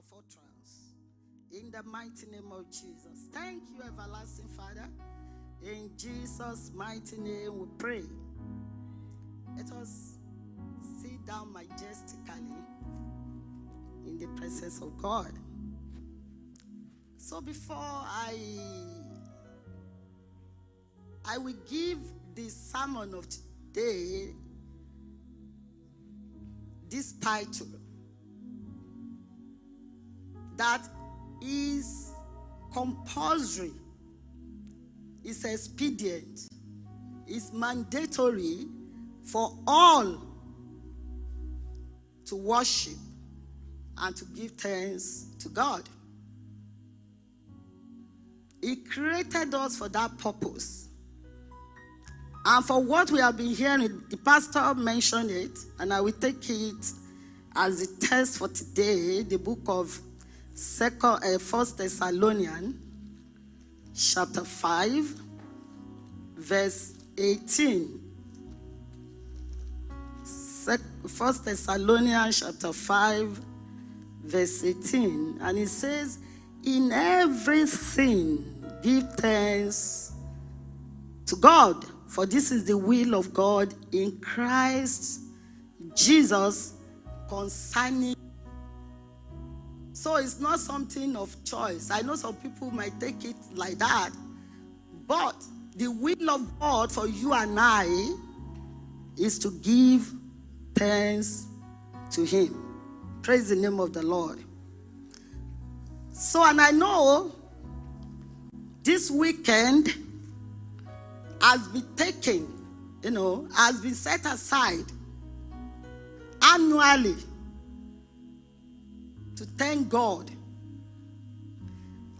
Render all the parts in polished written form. of utterance. In the mighty name of Jesus. Thank you, everlasting Father. In Jesus' mighty name we pray. Let us sit down majestically in the presence of God. So before I will give the sermon of today this title, that is compulsory, is expedient, is mandatory for all to worship and to give thanks to God. He created us for that purpose. And for what we have been hearing, the pastor mentioned it, and I will take it as the text for today, the book of 1 Thessalonians, chapter 5, verse 18. 1 Thessalonians, chapter 5, verse 18. And it says, in everything give thanks to God, for this is the will of God in Christ Jesus concerning. So it's not something of choice. I know some people might take it like that, but the will of God for you and I is to give thanks to Him. Praise the name of the Lord. So, and I know this weekend has been taken, has been set aside annually to thank God.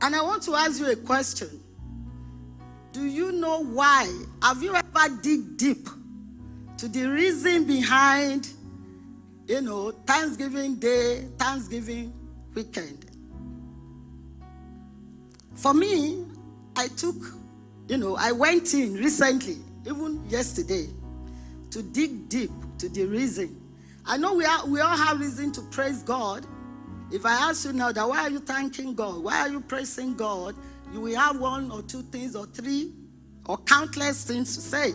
And I want to ask you a question. Do you know why? Have you ever dig deep to the reason behind, Thanksgiving Day, Thanksgiving weekend? For me, I went in recently, even yesterday, to dig deep to the reason. I know we all have reason to praise God. If I ask you now that why are you thanking God? Why are you praising God? You will have one or two things or three or countless things to say.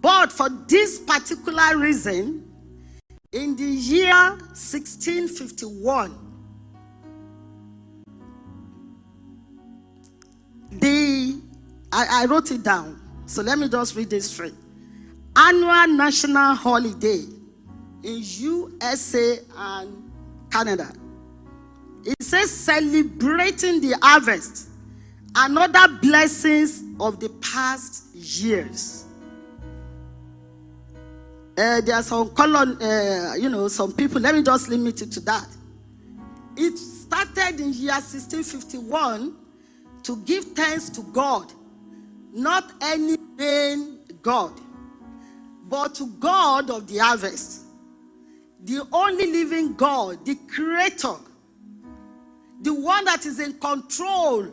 But for this particular reason, in the year 1651, I wrote it down, so let me just read this straight. Annual national holiday in USA and Canada. It says celebrating the harvest and other blessings of the past years. There are some some people. Let me just limit it to that. It started in year 1651 to give thanks to God. Not any vain God, but to God of the harvest, the only living God, the creator, the one that is in control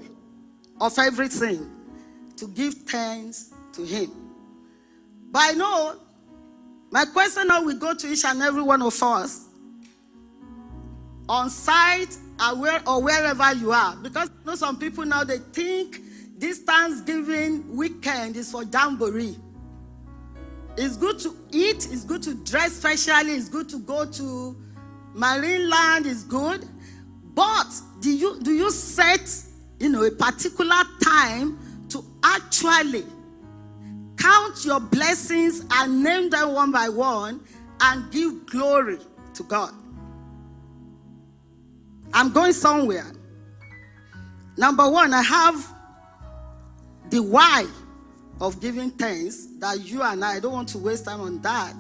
of everything, to give thanks to Him. But I know, my question now will go to each and every one of us, on site or wherever you are, because some people now, they think this Thanksgiving weekend is for jamboree. It's good to eat. It's good to dress specially. It's good to go to Marineland. It's good. But do you set, a particular time to actually count your blessings and name them one by one and give glory to God? I'm going somewhere. Number one, I have the why of giving thanks, that you and I don't want to waste time on that.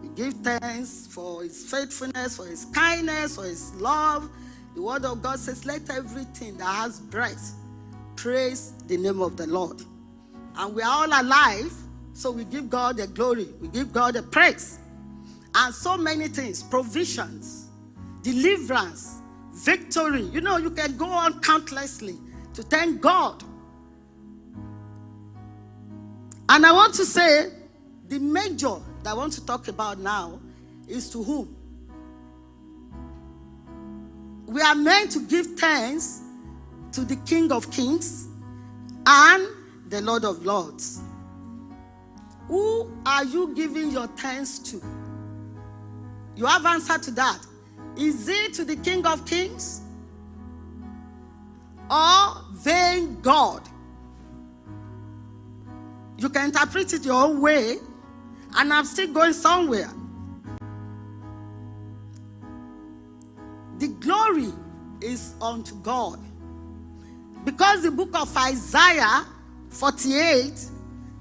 We give thanks for His faithfulness, for His kindness, for His love. The word of God says, let everything that has breath praise the name of the Lord. And we are all alive, so we give God the glory. We give God the praise. And so many things, provisions, deliverance, victory. You can go on countlessly to thank God. And I want to say, the major that I want to talk about now is to whom? We are meant to give thanks to the King of Kings and the Lord of Lords. Who are you giving your thanks to? You have answered to that. Is it to the King of Kings or vain God? You can interpret it your own way, and I'm still going somewhere. The glory is unto God. Because the book of Isaiah 48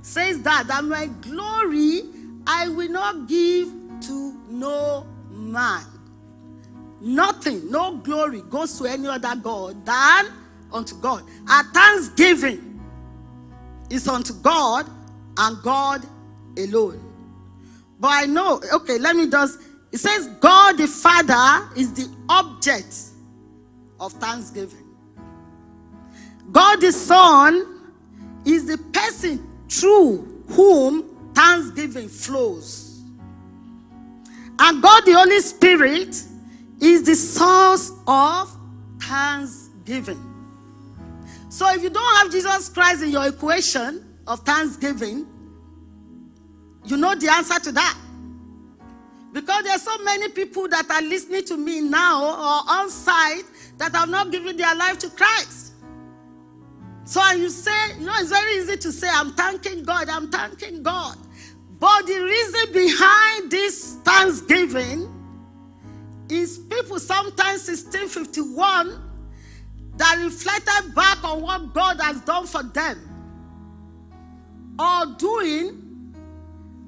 says that my glory I will not give to no man. Nothing, no glory goes to any other God than unto God. Our thanksgiving is unto God and God alone. But I know, okay, let me just, it says God the Father is the object of thanksgiving. God the Son is the person through whom thanksgiving flows. And God the Holy Spirit is the source of thanksgiving. So if you don't have Jesus Christ in your equation of thanksgiving, you know the answer to that. Because there are so many people that are listening to me now or on site that have not given their life to Christ. So you say, you know, it's very easy to say, I'm thanking God, I'm thanking God. But the reason behind this thanksgiving is people sometimes 1651 that reflected back on what God has done for them, or doing,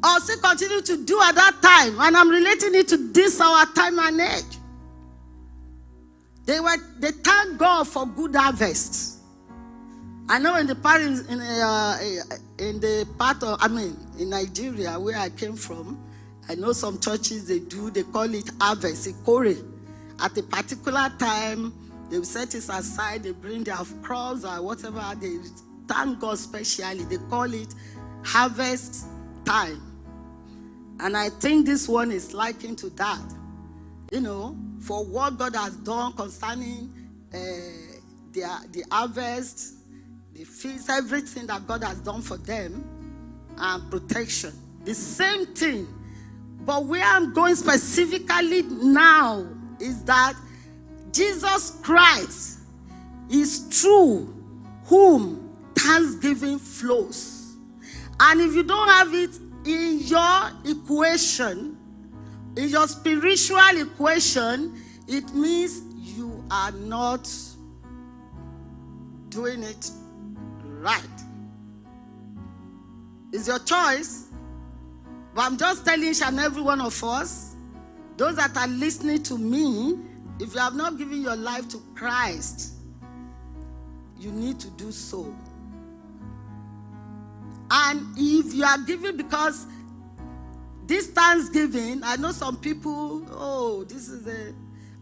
or still continue to do at that time. And I'm relating it to this our time and age. They thank God for good harvests. I know in the part in Nigeria where I came from, I know some churches they call it harvest, ikore. At a particular time, they set it aside, they bring their crops or whatever, they thank God specially. They call it harvest time. And I think this one is likened to that. You know, for what God has done concerning the harvest, the fields, everything that God has done for them, and protection. The same thing. But where I'm going specifically now is that Jesus Christ is through whom thanksgiving flows. And if you don't have it in your equation, in your spiritual equation, it means you are not doing it right. It's your choice. But I'm just telling each and every one of us, those that are listening to me, if you have not given your life to Christ, you need to do so. And if you are giving, because this thanksgiving, I know some people, oh, this is a,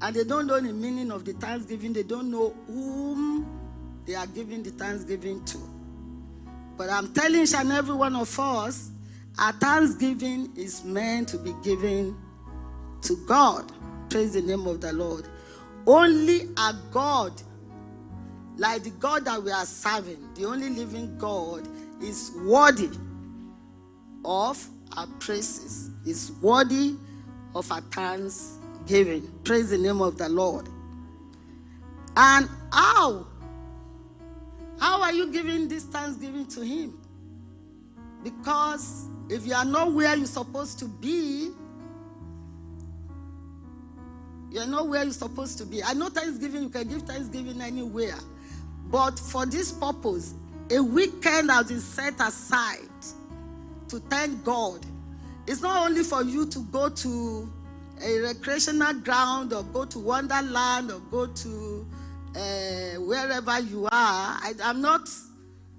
and they don't know the meaning of the thanksgiving. They don't know whom they are giving the thanksgiving to. But I'm telling each and every one of us, our thanksgiving is meant to be given to God. Praise the name of the Lord. Only a God, like the God that we are serving, the only living God, is worthy of our praises, is worthy of our thanksgiving. Praise the name of the Lord. And how are you giving this thanksgiving to Him? Because if you are not where you're supposed to be, you're not where you're supposed to be. I know thanksgiving, you can give thanksgiving anywhere. But for this purpose, a weekend has been set aside to thank God. It's not only for you to go to a recreational ground or go to Wonderland or go to wherever you are. I'm not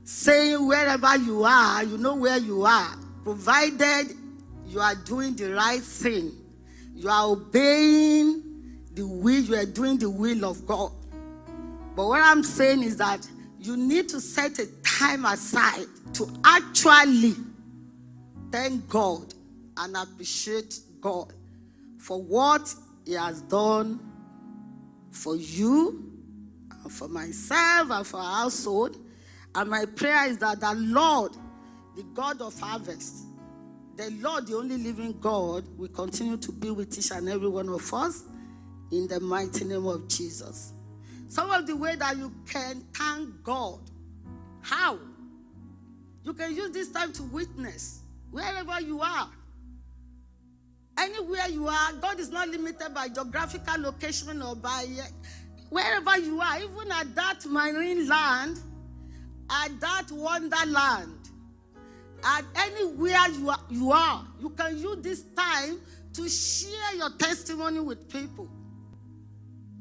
saying wherever you are, you know where you are, provided you are doing the right thing. You are obeying the will, you are doing the will of God. But what I'm saying is that you need to set a time aside to actually thank God and appreciate God for what He has done for you, and for myself, and for our household. And my prayer is that the Lord, the God of harvest, the Lord, the only living God, will continue to be with each and every one of us in the mighty name of Jesus. Some of the way that you can thank God. How? You can use this time to witness wherever you are. Anywhere you are, God is not limited by geographical location or by wherever you are, even at that marine land, at that wonderland, at anywhere you are, you can use this time to share your testimony with people.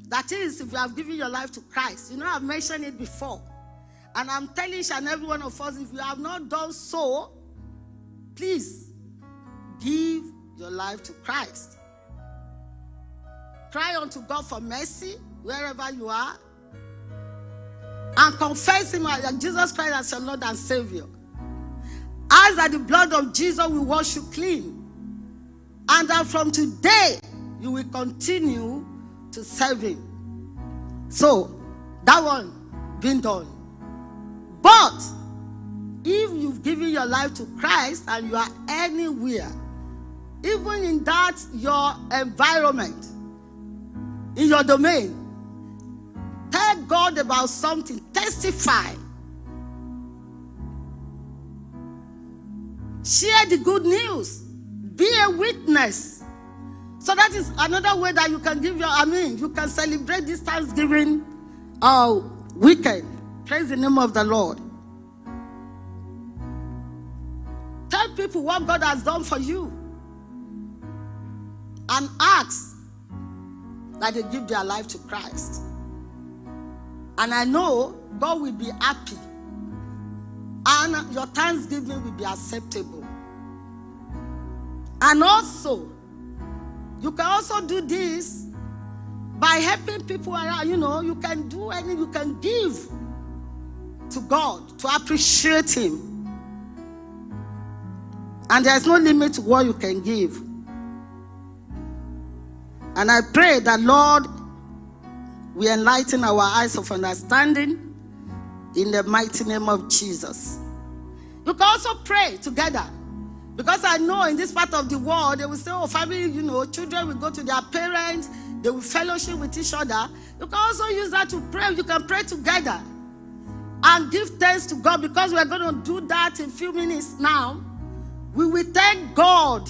That is, if you have given your life to Christ. You know, I've mentioned it before. And I'm telling each and every one of us, if you have not done so, please give your life to Christ. Cry unto God for mercy wherever you are, and confess Him as Jesus Christ as your Lord and Savior. Ask that the blood of Jesus will wash you clean, and that from today you will continue to serve Him. So that one being done. But if you've given your life to Christ and you are anywhere, even in that your environment, in your domain, tell God about something. Testify. Share the good news. Be a witness. So that is another way that you can give your, you can celebrate this Thanksgiving weekend. Praise the name of the Lord. Tell people what God has done for you. And ask that they give their life to Christ. And I know God will be happy. And your thanksgiving will be acceptable. And also, you can also do this by helping people around. You know, you can do anything. You can give to God to appreciate Him. And there's no limit to what you can give. And I pray that, Lord, we enlighten our eyes of understanding in the mighty name of Jesus. You can also pray together. Because I know in this part of the world, they will say, oh, family, you know, children will go to their parents. They will fellowship with each other. You can also use that to pray. You can pray together and give thanks to God, because we are going to do that in a few minutes now. We will thank God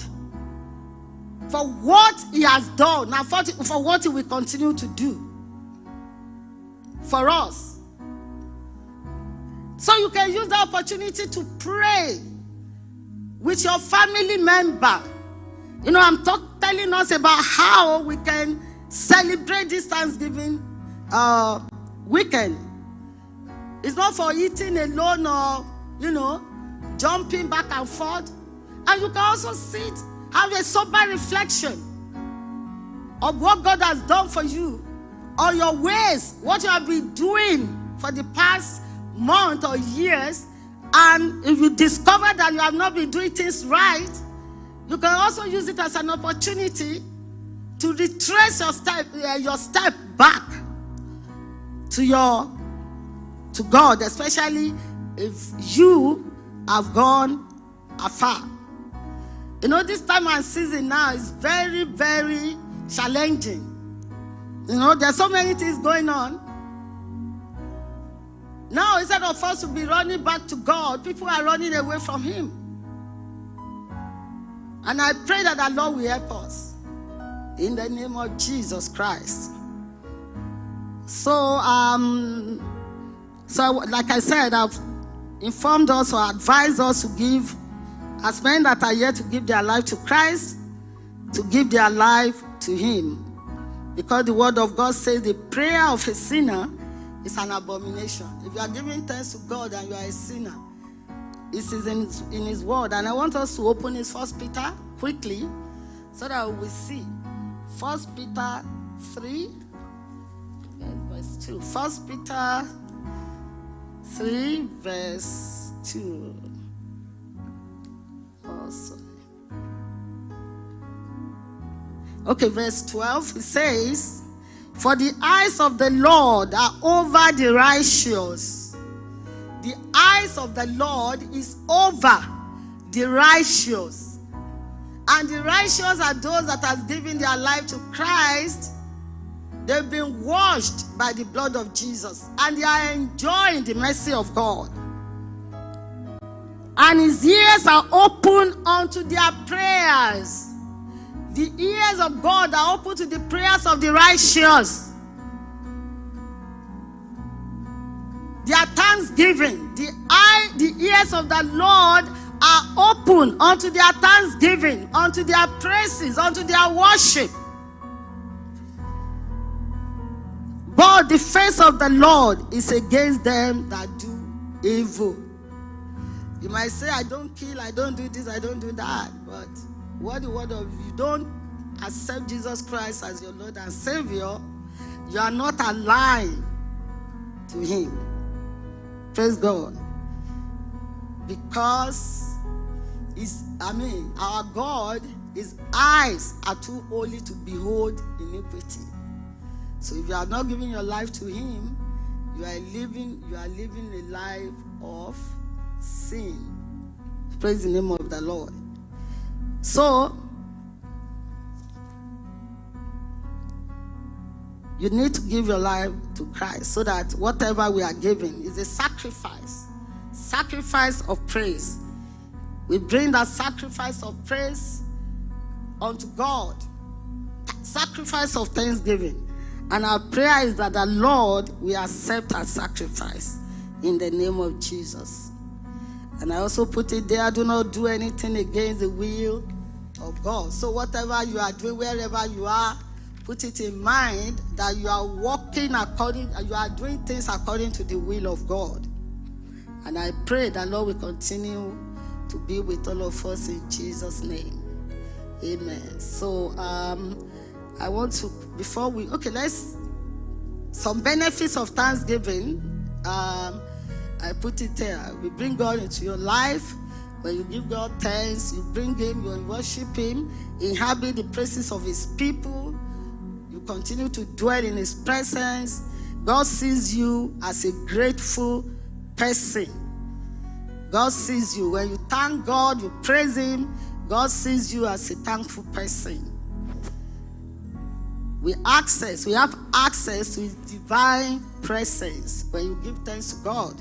for what He has done and for what He will continue to do for us. So you can use the opportunity to pray with your family member. You know, I'm telling us about how we can celebrate this Thanksgiving weekend. It's not for eating alone or, you know, jumping back and forth. And you can also sit, have a sober reflection of what God has done for you, or your ways, what you have been doing for the past month or years. And if you discover that you have not been doing things right, you can also use it as an opportunity to retrace your step back to God, especially if you have gone afar. You know, this time and season now is very, very challenging. You know, there's so many things going on. Now, instead of us to be running back to God, people are running away from Him. And I pray that the Lord will help us in the name of Jesus Christ. So, like I said, I've informed us or advised us to give, as men that are yet to give their life to Christ, to give their life to Him. Because the Word of God says the prayer of a sinner is an abomination. If you are giving thanks to God and you are a sinner, it is in His Word. And I want us to open His 1 Peter quickly so that we see. 1 Peter 3, verse 2. 1 Peter 3 verse 2. Also. Okay, verse 12, it says, For the eyes of the Lord are over the righteous. The eyes of the Lord is over the righteous. And the righteous are those that have given their life to Christ. They've been washed by the blood of Jesus. And they are enjoying the mercy of God. And his ears are open unto their prayers. The ears of God are open to the prayers of the righteous. Their thanksgiving. The ears of the Lord are open unto their thanksgiving, unto their praises, unto their worship. But the face of the Lord is against them that do evil. You might say, I don't kill, I don't do this, I don't do that. But what the word of you don't accept Jesus Christ as your Lord and Savior, you are not aligned to him. Praise God. Because our God, his eyes are too holy to behold iniquity. So if you are not giving your life to him, you are living a life of sin. Praise the name of the Lord. So, you need to give your life to Christ so that whatever we are giving is a sacrifice. Sacrifice of praise. We bring that sacrifice of praise unto God. Sacrifice of thanksgiving. And our prayer is that the Lord will accept our sacrifice in the name of Jesus. And I also put it there, do not do anything against the will of God. So whatever you are doing, wherever you are, put it in mind that you are walking according, you are doing things according to the will of God. And I pray that Lord will continue to be with all of us in Jesus' name. Amen. So I want to, before we, okay, let's, some benefits of thanksgiving. I put it there. We bring God into your life. When you give God thanks, you bring him, you worship him, inhabit the praises of his people, you continue to dwell in his presence. God sees you as a grateful person. God sees you. When you thank God, you praise him, God sees you as a thankful person. We have access to his divine presence when you give thanks to God.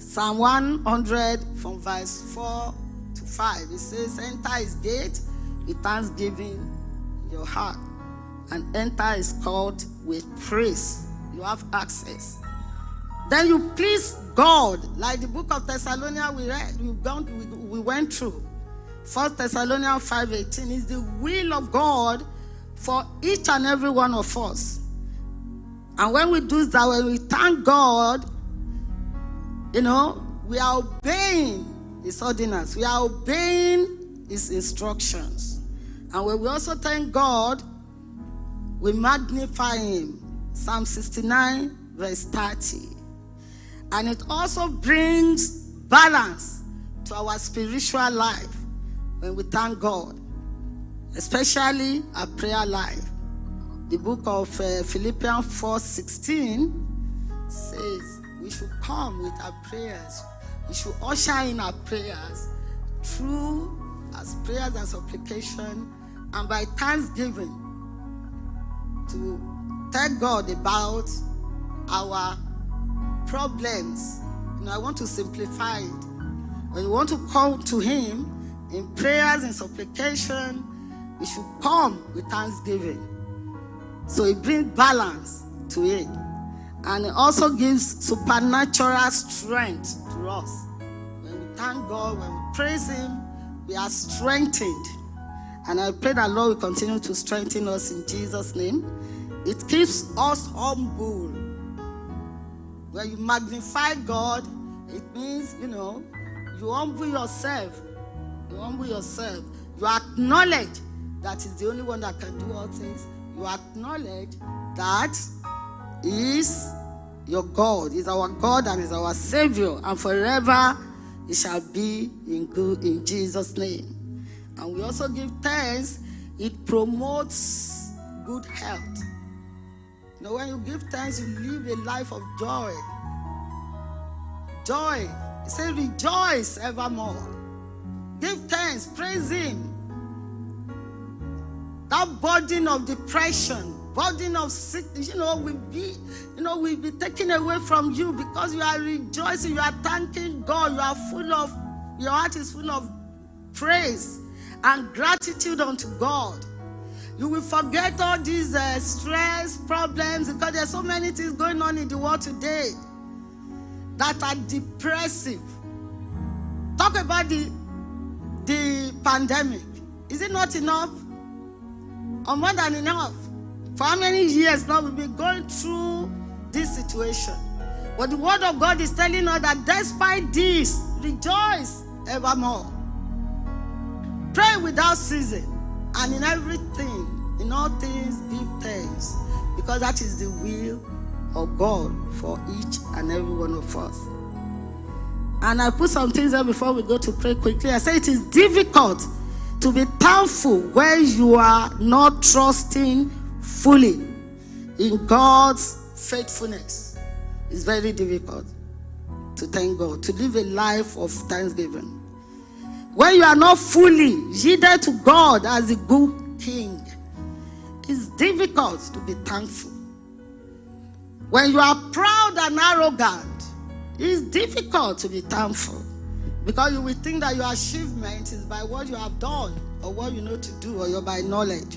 Psalm 100 from verse 4 to 5. It says, enter his gate with thanksgiving in your heart, and enter his court with praise. You have access. Then you please God, like the book of Thessalonians we went through. 1 Thessalonians 5:18 is the will of God for each and every one of us. And when we do that, when we thank God, you know, we are obeying his ordinance. We are obeying his instructions. And when we also thank God, we magnify him. Psalm 69, verse 30. And it also brings balance to our spiritual life when we thank God, especially our prayer life. The book of Philippians 4:16 says, we should come with our prayers. We should usher in our prayers through as prayers and supplication, and by thanksgiving to tell God about our problems. You know, I want to simplify it. When you want to come to him in prayers and supplication, we should come with thanksgiving. So it brings balance to it. And it also gives supernatural strength to us. When we thank God, when we praise him, we are strengthened. And I pray that Lord will continue to strengthen us in Jesus' name. It keeps us humble. When you magnify God, it means, you know, you humble yourself. You humble yourself. You acknowledge that he's the only one that can do all things. You acknowledge that he is your God, is our God and is our Savior, and forever it shall be in good in Jesus' name. And we also give thanks, it promotes good health. No, when you give thanks, you live a life of joy. Joy. It says, rejoice evermore. Give thanks, praise Him. That burden of depression, burden of sickness, will be taken away from you because you are rejoicing, you are thanking God, your heart is full of praise and gratitude unto God. You will forget all these stress, problems, because there are so many things going on in the world today that are depressive. Talk about the pandemic. Is it not enough? Or more than enough? For how many years now we've been going through this situation? But the word of God is telling us that despite this, rejoice evermore. Pray without ceasing, and in everything, in all things, give thanks, because that is the will of God for each and every one of us. And I put some things there before we go to pray quickly. I say it is difficult to be thankful where you are not trusting fully in God's faithfulness. It's very difficult to thank God, to live a life of thanksgiving. When you are not fully yielded to God as a good king, it's difficult to be thankful. When you are proud and arrogant, it's difficult to be thankful, because you will think that your achievement is by what you have done or what you know to do or by knowledge.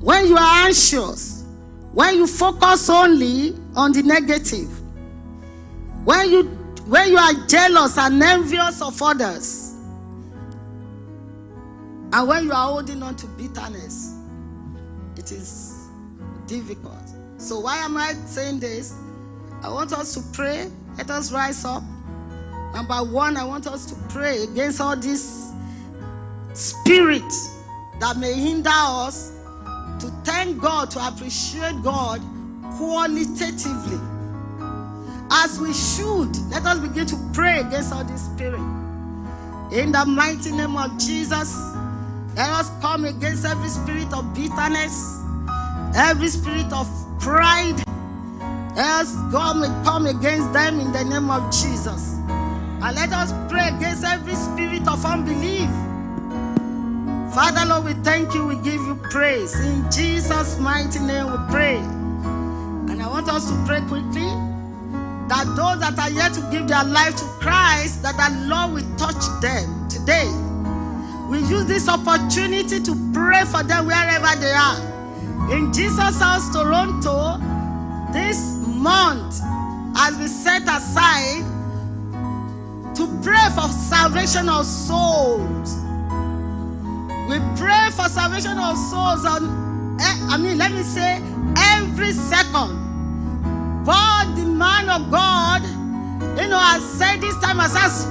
When you are anxious, when you focus only on the negative, when you are jealous and envious of others, and when you are holding on to bitterness, it is difficult. So why am I saying this? I want us to pray. Let us rise up. Number one, I want us to pray against all this spirit that may hinder us to thank God, to appreciate God qualitatively, as we should. Let us begin to pray against all this spirit. In the mighty name of Jesus, let us come against every spirit of bitterness, every spirit of pride. Let us come against them in the name of Jesus. And let us pray against every spirit of unbelief. Father, Lord, we thank you. We give you praise. In Jesus' mighty name we pray. And I want us to pray quickly, that those that are yet to give their life to Christ, that the Lord will touch them today. We use this opportunity to pray for them wherever they are. In Jesus' House Toronto, this month has been set aside to pray for salvation of souls. We pray for salvation of souls every second. But the man of God, has said this time, has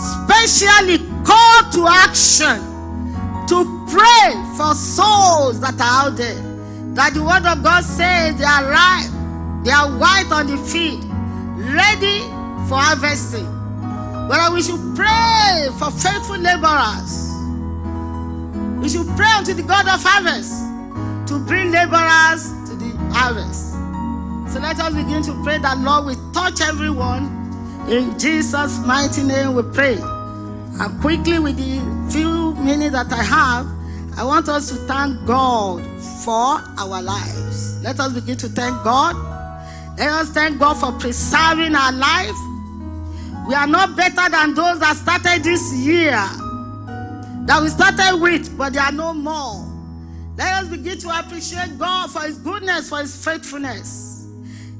specially called to action to pray for souls that are out there. That the word of God says they are ripe, they are white on the field, ready for harvesting. Whether we should pray for faithful laborers, we should pray unto the God of harvest to bring laborers to the harvest. So let us begin to pray that Lord will touch everyone. In Jesus' mighty name we pray. And quickly, with the few minutes that I have, I want us to thank God for our lives. Let us begin to thank God. Let us thank God for preserving our life. We are not better than those that started this year, that we started with, but there are no more. Let us begin to appreciate God for His goodness, for His faithfulness.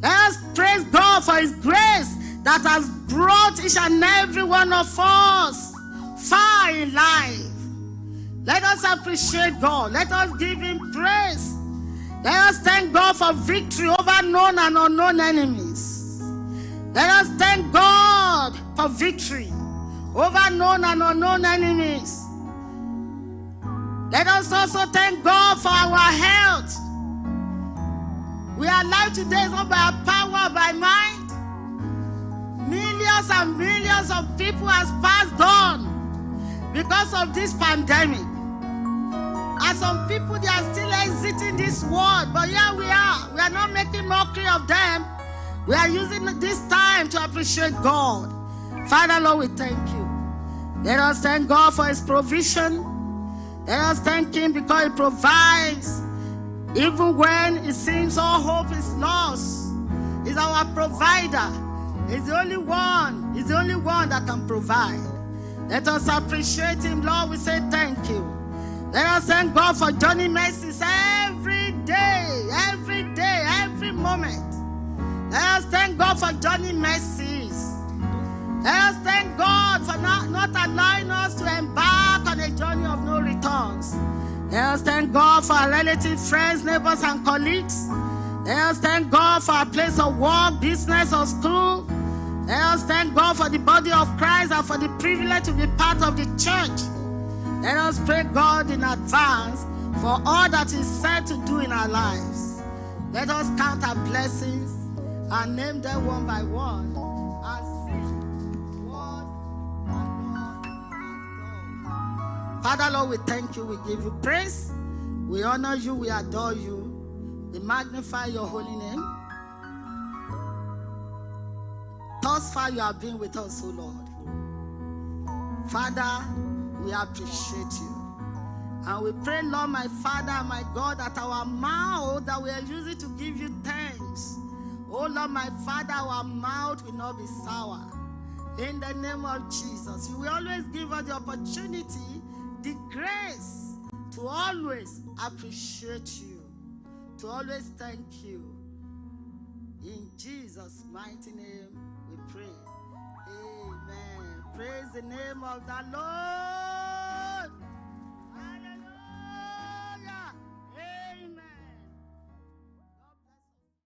Let us praise God for His grace that has brought each and every one of us far in life. Let us appreciate God. Let us give Him praise. Let us thank God for victory over known and unknown enemies. Let us thank God for victory over known and unknown enemies. Let us also thank God for our health. We are alive today not by our power, by mind. Millions and millions of people have passed on because of this pandemic. And some people, they are still exiting this world. But here we are. We are not making mockery of them. We are using this time to appreciate God. Father, Lord, we thank you. Let us thank God for his provision. Let us thank him because he provides. Even when it seems all hope is lost, he's our provider. He's the only one. He's the only one that can provide. Let us appreciate him, Lord. We say thank you. Let us thank God for Johnny Mercies every day, every moment. Let us thank God for Johnny Mercies. Let us thank God for not allowing us to embark on a journey of no returns. Let us thank God for our relatives, friends, neighbors, and colleagues. Let us thank God for our place of work, business, or school. Let us thank God for the body of Christ and for the privilege to be part of the church. Let us pray God in advance for all that is said to do in our lives. Let us count our blessings and name them one by one. And sing what our Lord has done. Father, Lord, we thank you. We give you praise. We honor you. We adore you. We magnify your holy name. Thus far, you have been with us, O Lord. Father, we appreciate you. And we pray, Lord, my Father and my God, that our mouth, that we are using to give you thanks. Oh, Lord, my Father, our mouth will not be sour. In the name of Jesus, you will always give us the opportunity, the grace to always appreciate you, to always thank you. In Jesus' mighty name, we pray. Amen. Praise the name of the Lord.